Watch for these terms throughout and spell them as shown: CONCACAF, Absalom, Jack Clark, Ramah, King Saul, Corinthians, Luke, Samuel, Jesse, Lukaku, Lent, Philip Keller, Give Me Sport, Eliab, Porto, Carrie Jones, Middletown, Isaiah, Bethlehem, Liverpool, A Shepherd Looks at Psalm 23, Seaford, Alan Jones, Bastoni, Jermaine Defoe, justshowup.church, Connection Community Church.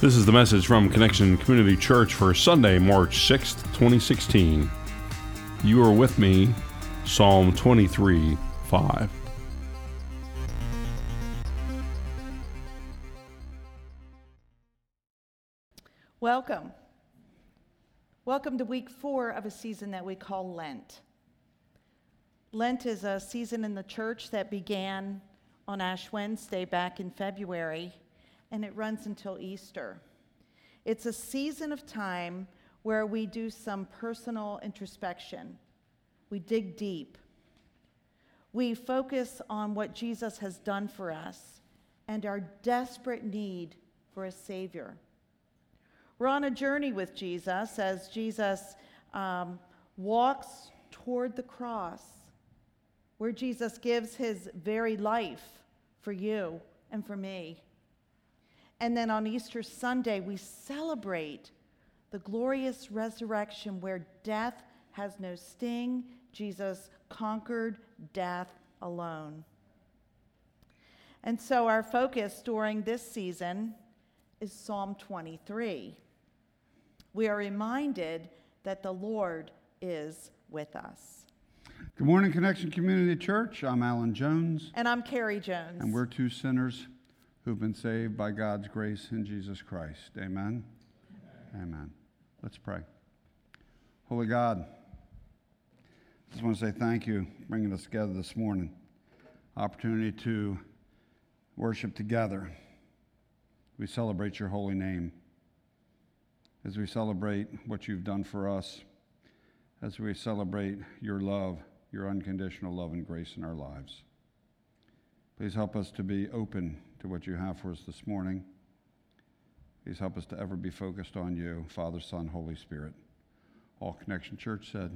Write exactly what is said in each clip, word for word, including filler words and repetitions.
This is the message from Connection Community Church for Sunday, March sixth, twenty sixteen. You are with me, Psalm twenty-three, five. Welcome. Welcome to week four of a season that we call Lent. Lent is a season in the church that began on Ash Wednesday back in February, and it runs until Easter. It's a season of time where we do some personal introspection. We dig deep. We focus on what Jesus has done for us and our desperate need for a Savior. We're on a journey with Jesus as Jesus um, walks toward the cross, where Jesus gives his very life for you and for me. And then on Easter Sunday, we celebrate the glorious resurrection where death has no sting. Jesus conquered death alone. And so our focus during this season is Psalm twenty-three. We are reminded that the Lord is with us. Good morning, Connection Community Church. I'm Alan Jones. And I'm Carrie Jones. And we're two sinners who've been saved by God's grace in Jesus Christ. Amen? Amen. Amen. Let's pray. Holy God, I just want to say thank you for bringing us together this morning. Opportunity to worship together. We celebrate your holy name. As we celebrate what you've done for us, as we celebrate your love, your unconditional love and grace in our lives. Please help us to be open to what you have for us this morning. Please help us to ever be focused on you, Father, Son, Holy Spirit. All Connection Church said,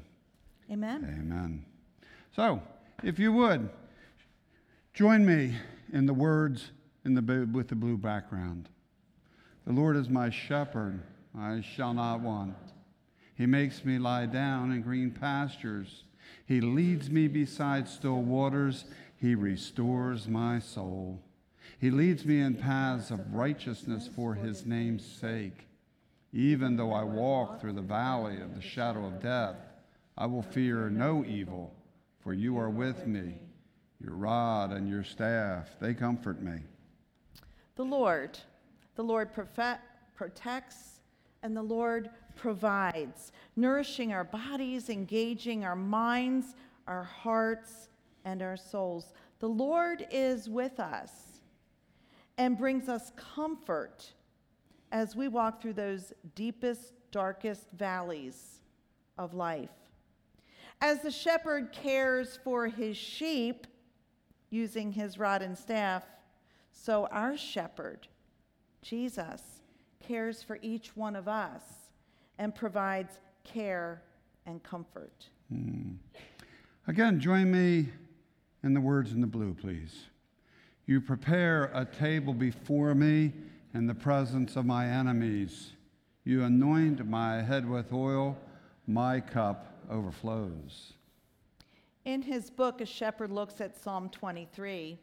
Amen. Amen. So, if you would, join me in the words in the with the blue background. The Lord is my shepherd, I shall not want. He makes me lie down in green pastures. He leads me beside still waters. He restores my soul. He leads me in paths of righteousness for his name's sake. Even though I walk through the valley of the shadow of death, I will fear no evil, for you are with me. Your rod and your staff, they comfort me. The Lord, the Lord protects, and the Lord provides, nourishing our bodies, engaging our minds, our hearts, and our souls. The Lord is with us and brings us comfort as we walk through those deepest, darkest valleys of life. As the shepherd cares for his sheep using his rod and staff, so our shepherd, Jesus, cares for each one of us and provides care and comfort. Hmm. Again, join me in the words in the blue, please. You prepare a table before me in the presence of my enemies. You anoint my head with oil. My cup overflows. In his book, A Shepherd Looks at Psalm twenty-three,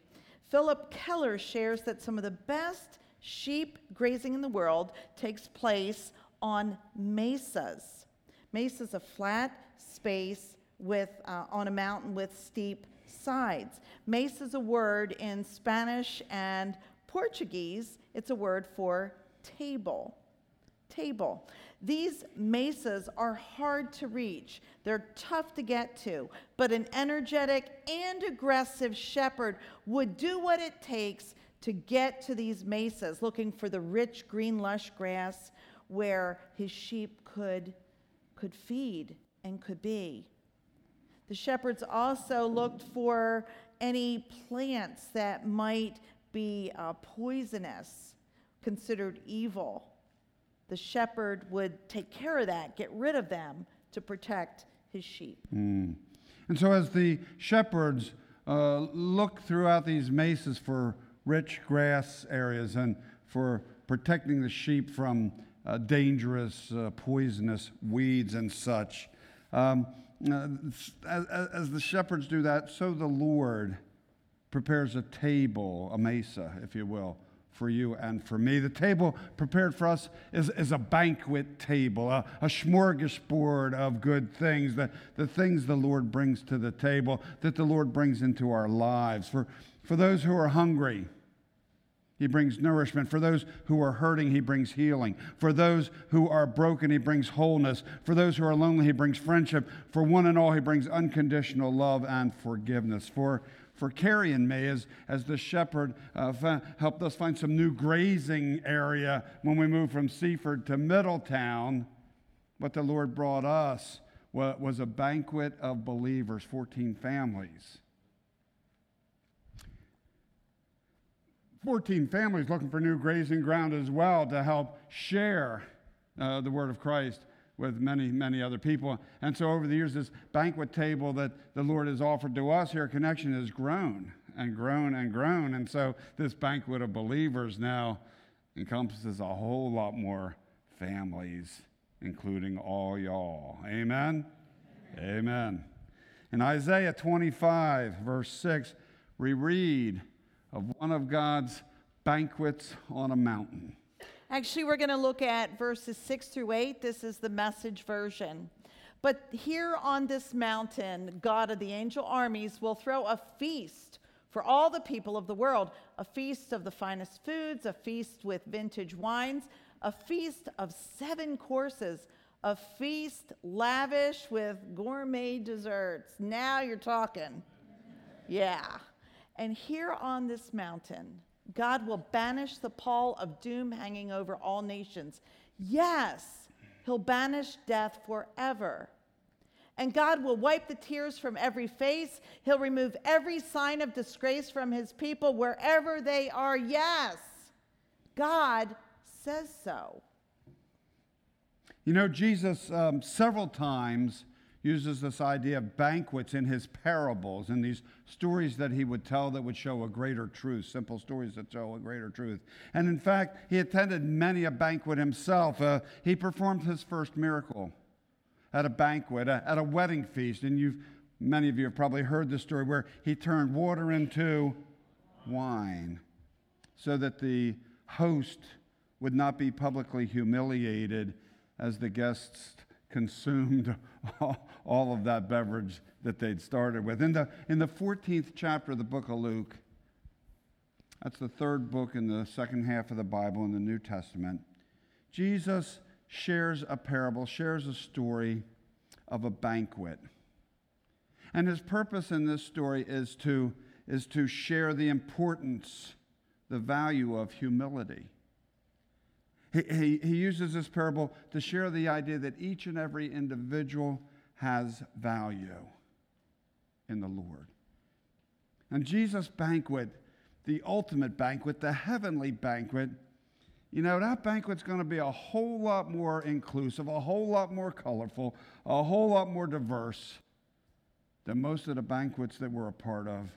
Philip Keller shares that some of the best sheep grazing in the world takes place on mesas. Mesas, a flat space with uh, on a mountain with steep sides. Mesa is a word in Spanish and Portuguese. It's a word for table. Table. These mesas are hard to reach. They're tough to get to, but an energetic and aggressive shepherd would do what it takes to get to these mesas, looking for the rich, green, lush grass where his sheep could, could feed and could be. The shepherds also looked for any plants that might be uh, poisonous, considered evil. The shepherd would take care of that, get rid of them to protect his sheep. Mm. And so as the shepherds uh, look throughout these mesas for rich grass areas and for protecting the sheep from uh, dangerous, uh, poisonous weeds and such, um, Uh, as, as the shepherds do that, so the Lord prepares a table, a mesa, if you will, for you and for me. The table prepared for us is, is a banquet table, a, a smorgasbord of good things, the, the things the Lord brings to the table, that the Lord brings into our lives. For, for those who are hungry, He brings nourishment. For those who are hurting, He brings healing. For those who are broken, He brings wholeness. For those who are lonely, He brings friendship. For one and all, He brings unconditional love and forgiveness. For for Carrie and me, as, as the shepherd uh, fa- helped us find some new grazing area when we moved from Seaford to Middletown, what the Lord brought us was a banquet of believers, fourteen families. fourteen families looking for new grazing ground as well to help share uh, the word of Christ with many, many other people. And so over the years, this banquet table that the Lord has offered to us here at Connection has grown and grown and grown. And so this banquet of believers now encompasses a whole lot more families, including all y'all. Amen? Amen. Amen. In Isaiah twenty-five, verse six, we read of one of God's banquets on a mountain. Actually, we're going to look at verses six through eight. This is the Message version. But here on this mountain, God of the angel armies will throw a feast for all the people of the world, a feast of the finest foods, a feast with vintage wines, a feast of seven courses, a feast lavish with gourmet desserts. Now you're talking. Yeah. And here on this mountain, God will banish the pall of doom hanging over all nations. Yes, He'll banish death forever. And God will wipe the tears from every face. He'll remove every sign of disgrace from His people wherever they are. Yes, God says so. You know, Jesus um, several times uses this idea of banquets in His parables, in these stories that He would tell that would show a greater truth, simple stories that show a greater truth. And in fact, He attended many a banquet Himself. Uh, he performed His first miracle at a banquet, uh, at a wedding feast. And you've, many of you have probably heard this story where He turned water into wine so that the host would not be publicly humiliated as the guests consumed all of that beverage that they'd started with. In the in the fourteenth chapter of the book of Luke, that's the third book in the second half of the Bible in the New Testament, Jesus shares a parable, shares a story of a banquet. And His purpose in this story is to, is to share the importance, the value of humility. He, he, he uses this parable to share the idea that each and every individual has value in the Lord. And Jesus' banquet, the ultimate banquet, the heavenly banquet, you know, that banquet's going to be a whole lot more inclusive, a whole lot more colorful, a whole lot more diverse than most of the banquets that we're a part of,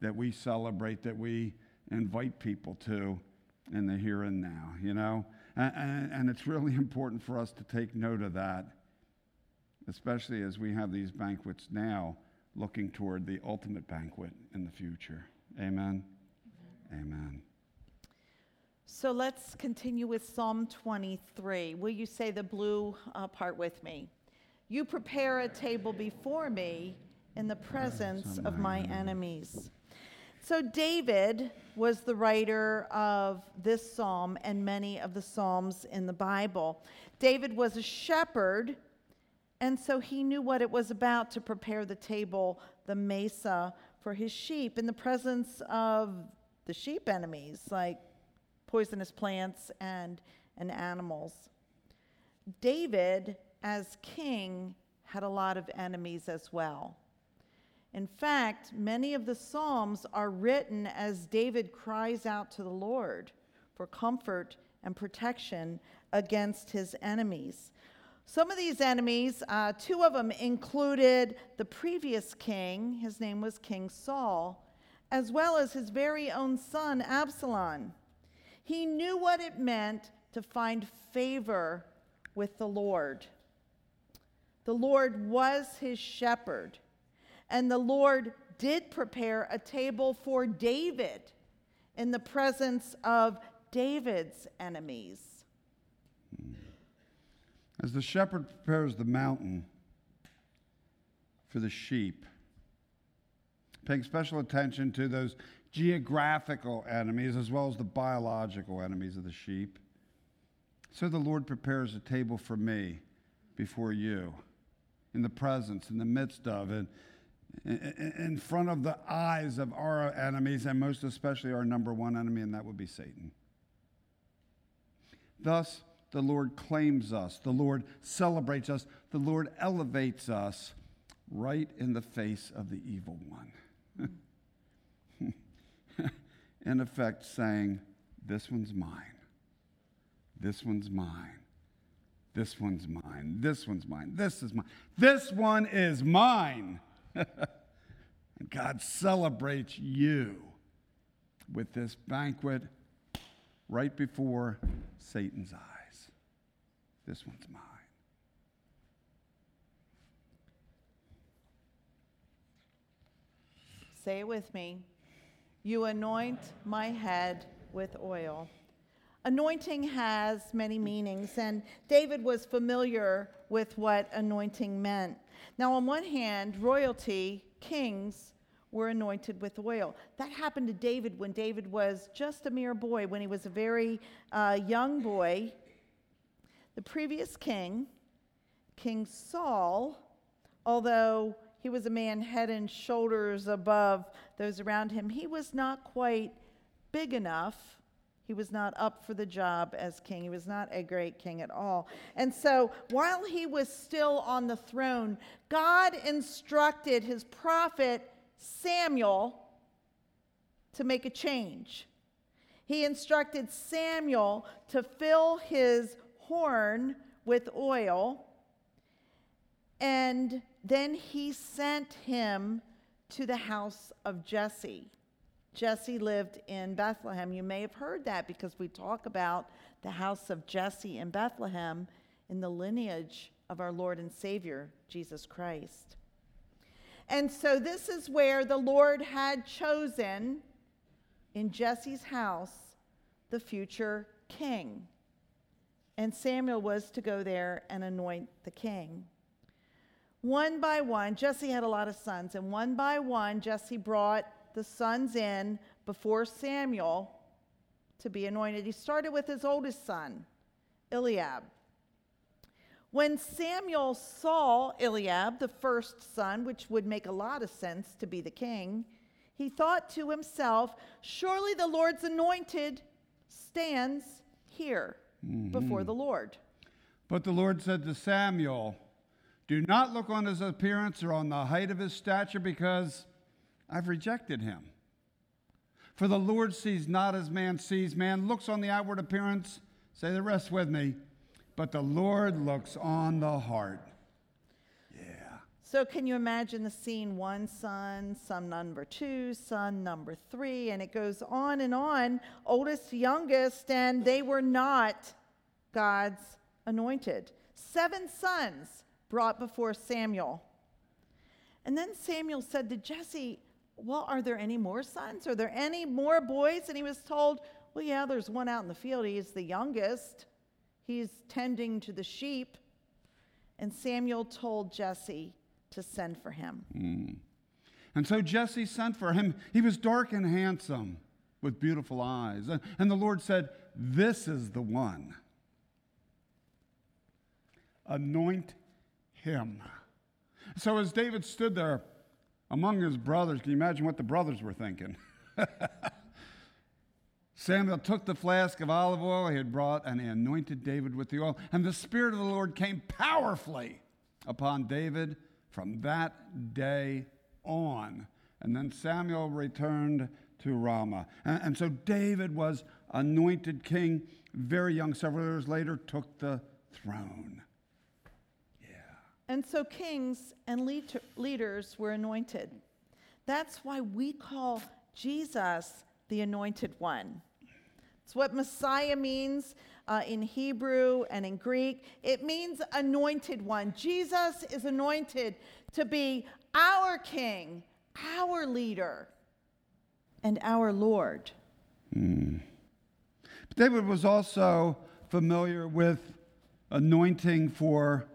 that we celebrate, that we invite people to in the here and now, you know? And, and, and it's really important for us to take note of that, especially as we have these banquets now looking toward the ultimate banquet in the future. Amen? Amen. Amen. So let's continue with Psalm twenty-three. Will you say the blue uh, part with me? You prepare a table before me in the presence of my enemies. So David was the writer of this psalm and many of the psalms in the Bible. David was a shepherd, and so he knew what it was about to prepare the table, the mesa, for his sheep in the presence of the sheep enemies, like poisonous plants and, and animals. David, as king, had a lot of enemies as well. In fact, many of the Psalms are written as David cries out to the Lord for comfort and protection against his enemies. Some of these enemies, uh, two of them included the previous king, his name was King Saul, as well as his very own son, Absalom. He knew what it meant to find favor with the Lord. The Lord was his shepherd. And the Lord did prepare a table for David in the presence of David's enemies. As the shepherd prepares the mountain for the sheep, paying special attention to those geographical enemies as well as the biological enemies of the sheep, so the Lord prepares a table for me before you, in the presence, in the midst of, and in front of the eyes of our enemies, and most especially our number one enemy, and that would be Satan. Thus, the Lord claims us, the Lord celebrates us, the Lord elevates us right in the face of the evil one. In effect, saying, this one's mine, this one's mine, this one's mine, this one's mine, this is mine, this one is mine. And God celebrates you with this banquet right before Satan's eyes. This one's mine. Say it with me. You anoint my head with oil. Anointing has many meanings, and David was familiar with what anointing meant. Now, on one hand, royalty, kings, were anointed with oil. That happened to David when David was just a mere boy, when he was a very uh, young boy. The previous king, King Saul, although he was a man head and shoulders above those around him, he was not quite big enough. He was not up for the job as king. He was not a great king at all. And so while he was still on the throne, God instructed his prophet Samuel to make a change. He instructed Samuel to fill his horn with oil, and then he sent him to the house of Jesse. Jesse lived in Bethlehem. You may have heard that because we talk about the house of Jesse in Bethlehem in the lineage of our Lord and Savior, Jesus Christ. And so this is where the Lord had chosen, in Jesse's house, the future king. And Samuel was to go there and anoint the king. One by one, Jesse had a lot of sons, and one by one, Jesse brought the sons in before Samuel to be anointed. He started with his oldest son, Eliab. When Samuel saw Eliab, the first son, which would make a lot of sense to be the king, he thought to himself, surely the Lord's anointed stands here mm-hmm. before the Lord. But the Lord said to Samuel, do not look on his appearance or on the height of his stature, because I've rejected him. For the Lord sees not as man sees. Man looks on the outward appearance. Say the rest with me. But the Lord looks on the heart. Yeah. So can you imagine the scene? One son, son number two, son number three, and it goes on and on. Oldest, youngest, and they were not God's anointed. Seven sons brought before Samuel. And then Samuel said to Jesse, well, are there any more sons? Are there any more boys? And he was told, well, yeah, there's one out in the field. He's the youngest. He's tending to the sheep. And Samuel told Jesse to send for him. Mm. And so Jesse sent for him. He was dark and handsome with beautiful eyes. And the Lord said, this is the one. Anoint him. So as David stood there among his brothers, can you imagine what the brothers were thinking? Samuel took the flask of olive oil he had brought, and he anointed David with the oil. And the Spirit of the Lord came powerfully upon David from that day on. And then Samuel returned to Ramah. And, and so David was anointed king, very young, several years later, took the throne. And so kings and lead- leaders were anointed. That's why we call Jesus the Anointed One. It's what Messiah means uh, in Hebrew and in Greek. It means anointed one. Jesus is anointed to be our king, our leader, and our Lord. Mm. But David was also familiar with anointing for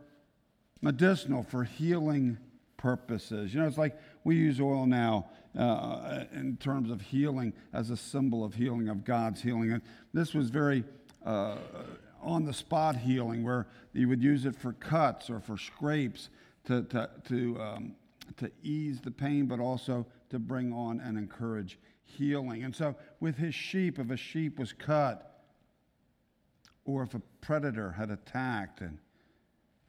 medicinal, for healing purposes. You know, it's like we use oil now uh, in terms of healing as a symbol of healing, of God's healing. And this was very uh, on-the-spot healing, where you would use it for cuts or for scrapes to to to, um, to ease the pain, but also to bring on and encourage healing. And so with his sheep, if a sheep was cut, or if a predator had attacked and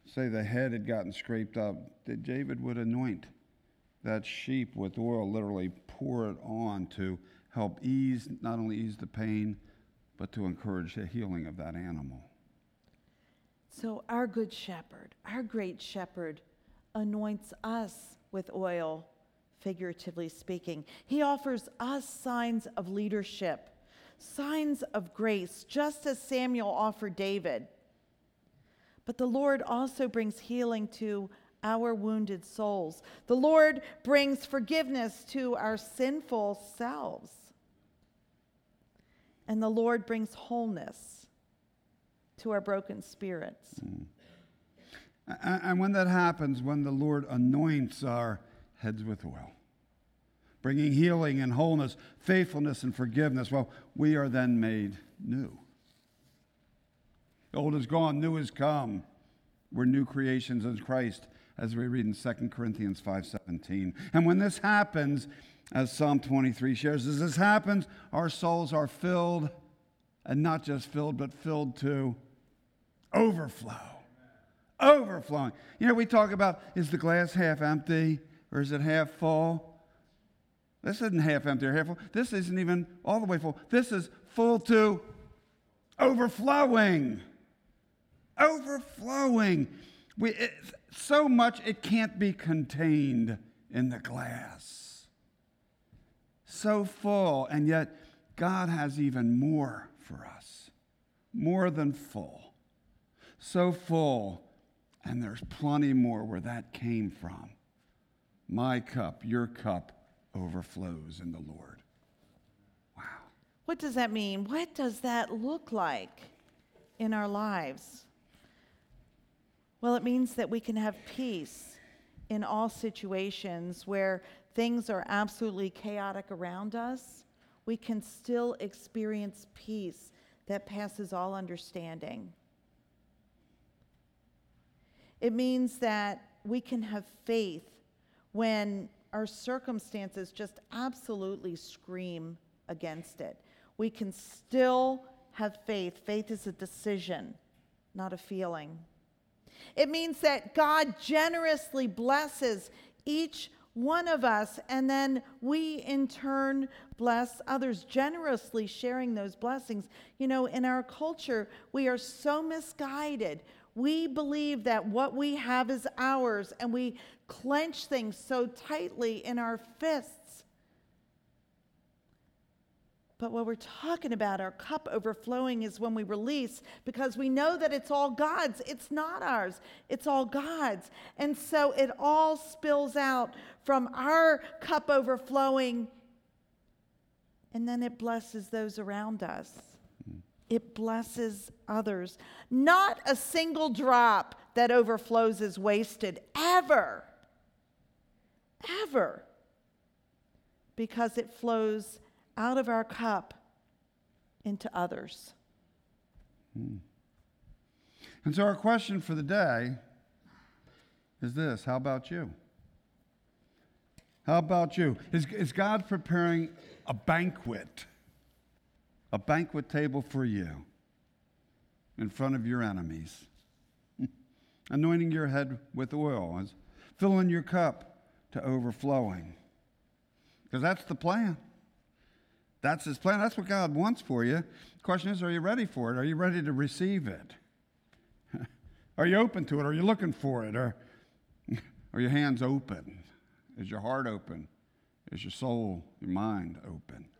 say the head had gotten scraped up, that David would anoint that sheep with oil, literally pour it on to help ease, not only ease the pain, but to encourage the healing of that animal. So our good shepherd, our great shepherd, anoints us with oil, figuratively speaking. He offers us signs of leadership, signs of grace, just as Samuel offered David. But the Lord also brings healing to our wounded souls. The Lord brings forgiveness to our sinful selves. And the Lord brings wholeness to our broken spirits. Mm. And when that happens, when the Lord anoints our heads with oil, bringing healing and wholeness, faithfulness and forgiveness, well, we are then made new. The old is gone, new is come. We're new creations in Christ, as we read in Second Corinthians five seventeen. And when this happens, as Psalm twenty-three shares, as this happens, our souls are filled, and not just filled, but filled to overflow. Overflowing. You know, we talk about, is the glass half empty, or is it half full? This isn't half empty or half full. This isn't even all the way full. This is full to overflowing. Overflowing. We, it, so much it can't be contained in the glass. So full, and yet God has even more for us. More than full. So full, and there's plenty more where that came from. My cup, your cup, overflows in the Lord. Wow. What does that mean? What does that look like in our lives? Well, it means that we can have peace in all situations where things are absolutely chaotic around us. We can still experience peace that passes all understanding. It means that we can have faith when our circumstances just absolutely scream against it. We can still have faith. Faith is a decision, not a feeling. It means that God generously blesses each one of us, and then we in turn bless others, generously sharing those blessings. You know, in our culture, we are so misguided. We believe that what we have is ours, and we clench things so tightly in our fists. But what we're talking about, our cup overflowing, is when we release, because we know that it's all God's. It's not ours. It's all God's. And so it all spills out from our cup overflowing, and then it blesses those around us. It blesses others. Not a single drop that overflows is wasted, ever, ever, because it flows out of our cup into others. Hmm. And so our question for the day is this: how about you? How about you? Is, is God preparing a banquet? A banquet table for you in front of your enemies. Anointing your head with oil, filling your cup to overflowing. Because that's the plan. That's his plan. That's what God wants for you. The question is, are you ready for it? Are you ready to receive it? Are you open to it? Are you looking for it? Are, are your hands open? Is your heart open? Is your soul, your mind open?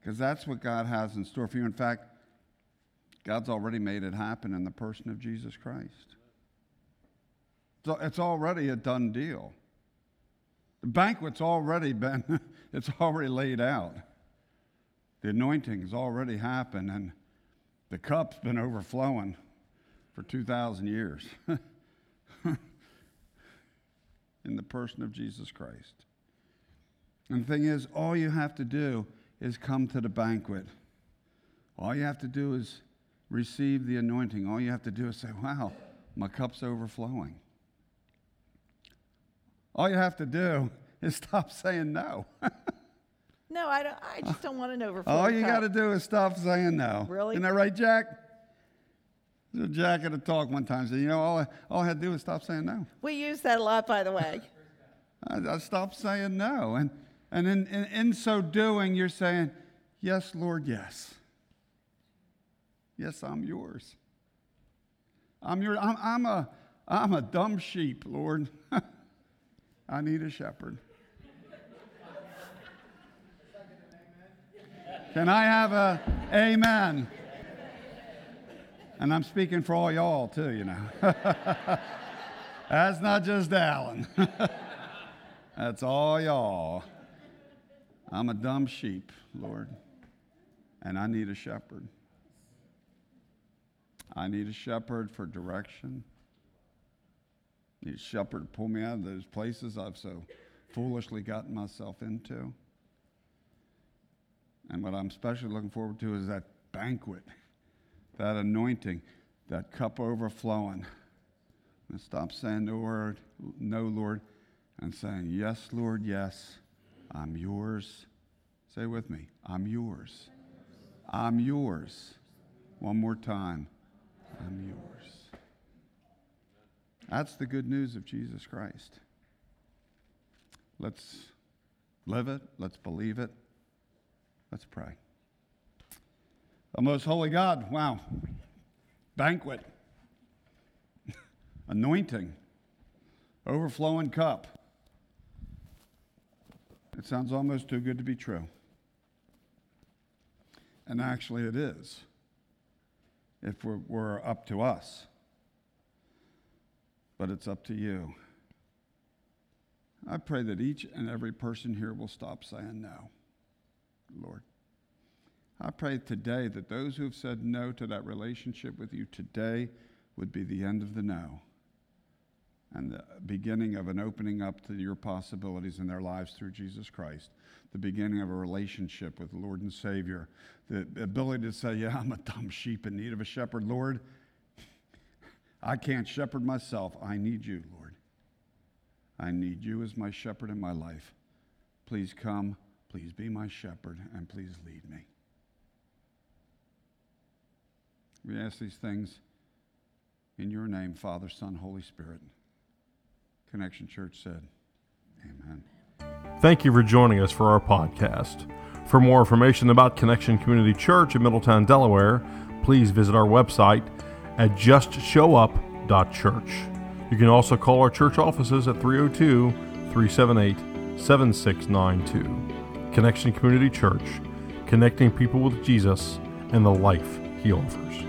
Because that's what God has in store for you. In fact, God's already made it happen in the person of Jesus Christ. So it's already a done deal. The banquet's already been, it's already laid out. The anointing's already happened, and the cup's been overflowing for two thousand years in the person of Jesus Christ. And the thing is, all you have to do is come to the banquet. All you have to do is receive the anointing. All you have to do is say, wow, my cup's overflowing. All you have to do is stop saying no. No, I don't. I just don't want an overflow. All you got to do is stop saying no. Really? Isn't that right, Jack? Jack had a talk one time. Said, you know, all I, all I had to do was stop saying no. We use that a lot, by the way. I, I stopped saying no. And and in, in, in so doing, you're saying, yes, Lord, yes. Yes, I'm yours. I'm your. I'm, I'm a. I'm a dumb sheep, Lord. I need a shepherd. Can I have a amen? And I'm speaking for all y'all too, you know. That's not just Alan. That's all y'all. I'm a dumb sheep, Lord, and I need a shepherd. I need a shepherd for direction. I need a shepherd to pull me out of those places I've so foolishly gotten myself into. And what I'm especially looking forward to is that banquet, that anointing, that cup overflowing. And stop saying the word, no, Lord, and saying, yes, Lord, yes, I'm yours. Say it with me, I'm yours. I'm yours. One more time, I'm yours. That's the good news of Jesus Christ. Let's live it. Let's believe it. Let's pray. O most holy God, wow, banquet, anointing, overflowing cup. It sounds almost too good to be true. And actually it is, if we're, we're up to us. But it's up to you. I pray that each and every person here will stop saying no. Lord, I pray today that those who have said no to that relationship with you today would be the end of the no and the beginning of an opening up to your possibilities in their lives through Jesus Christ, the beginning of a relationship with the Lord and Savior, the ability to say, yeah, I'm a dumb sheep in need of a shepherd. Lord, I can't shepherd myself. I need you, Lord. I need you as my shepherd in my life. Please come. Please be my shepherd, and please lead me. We ask these things in your name, Father, Son, Holy Spirit. Connection Church said, amen. Thank you for joining us for our podcast. For more information about Connection Community Church in Middletown, Delaware, please visit our website at just show up dot church. You can also call our church offices at three oh two, three seven eight, seven six nine two. Connection Community Church, connecting people with Jesus and the life he offers.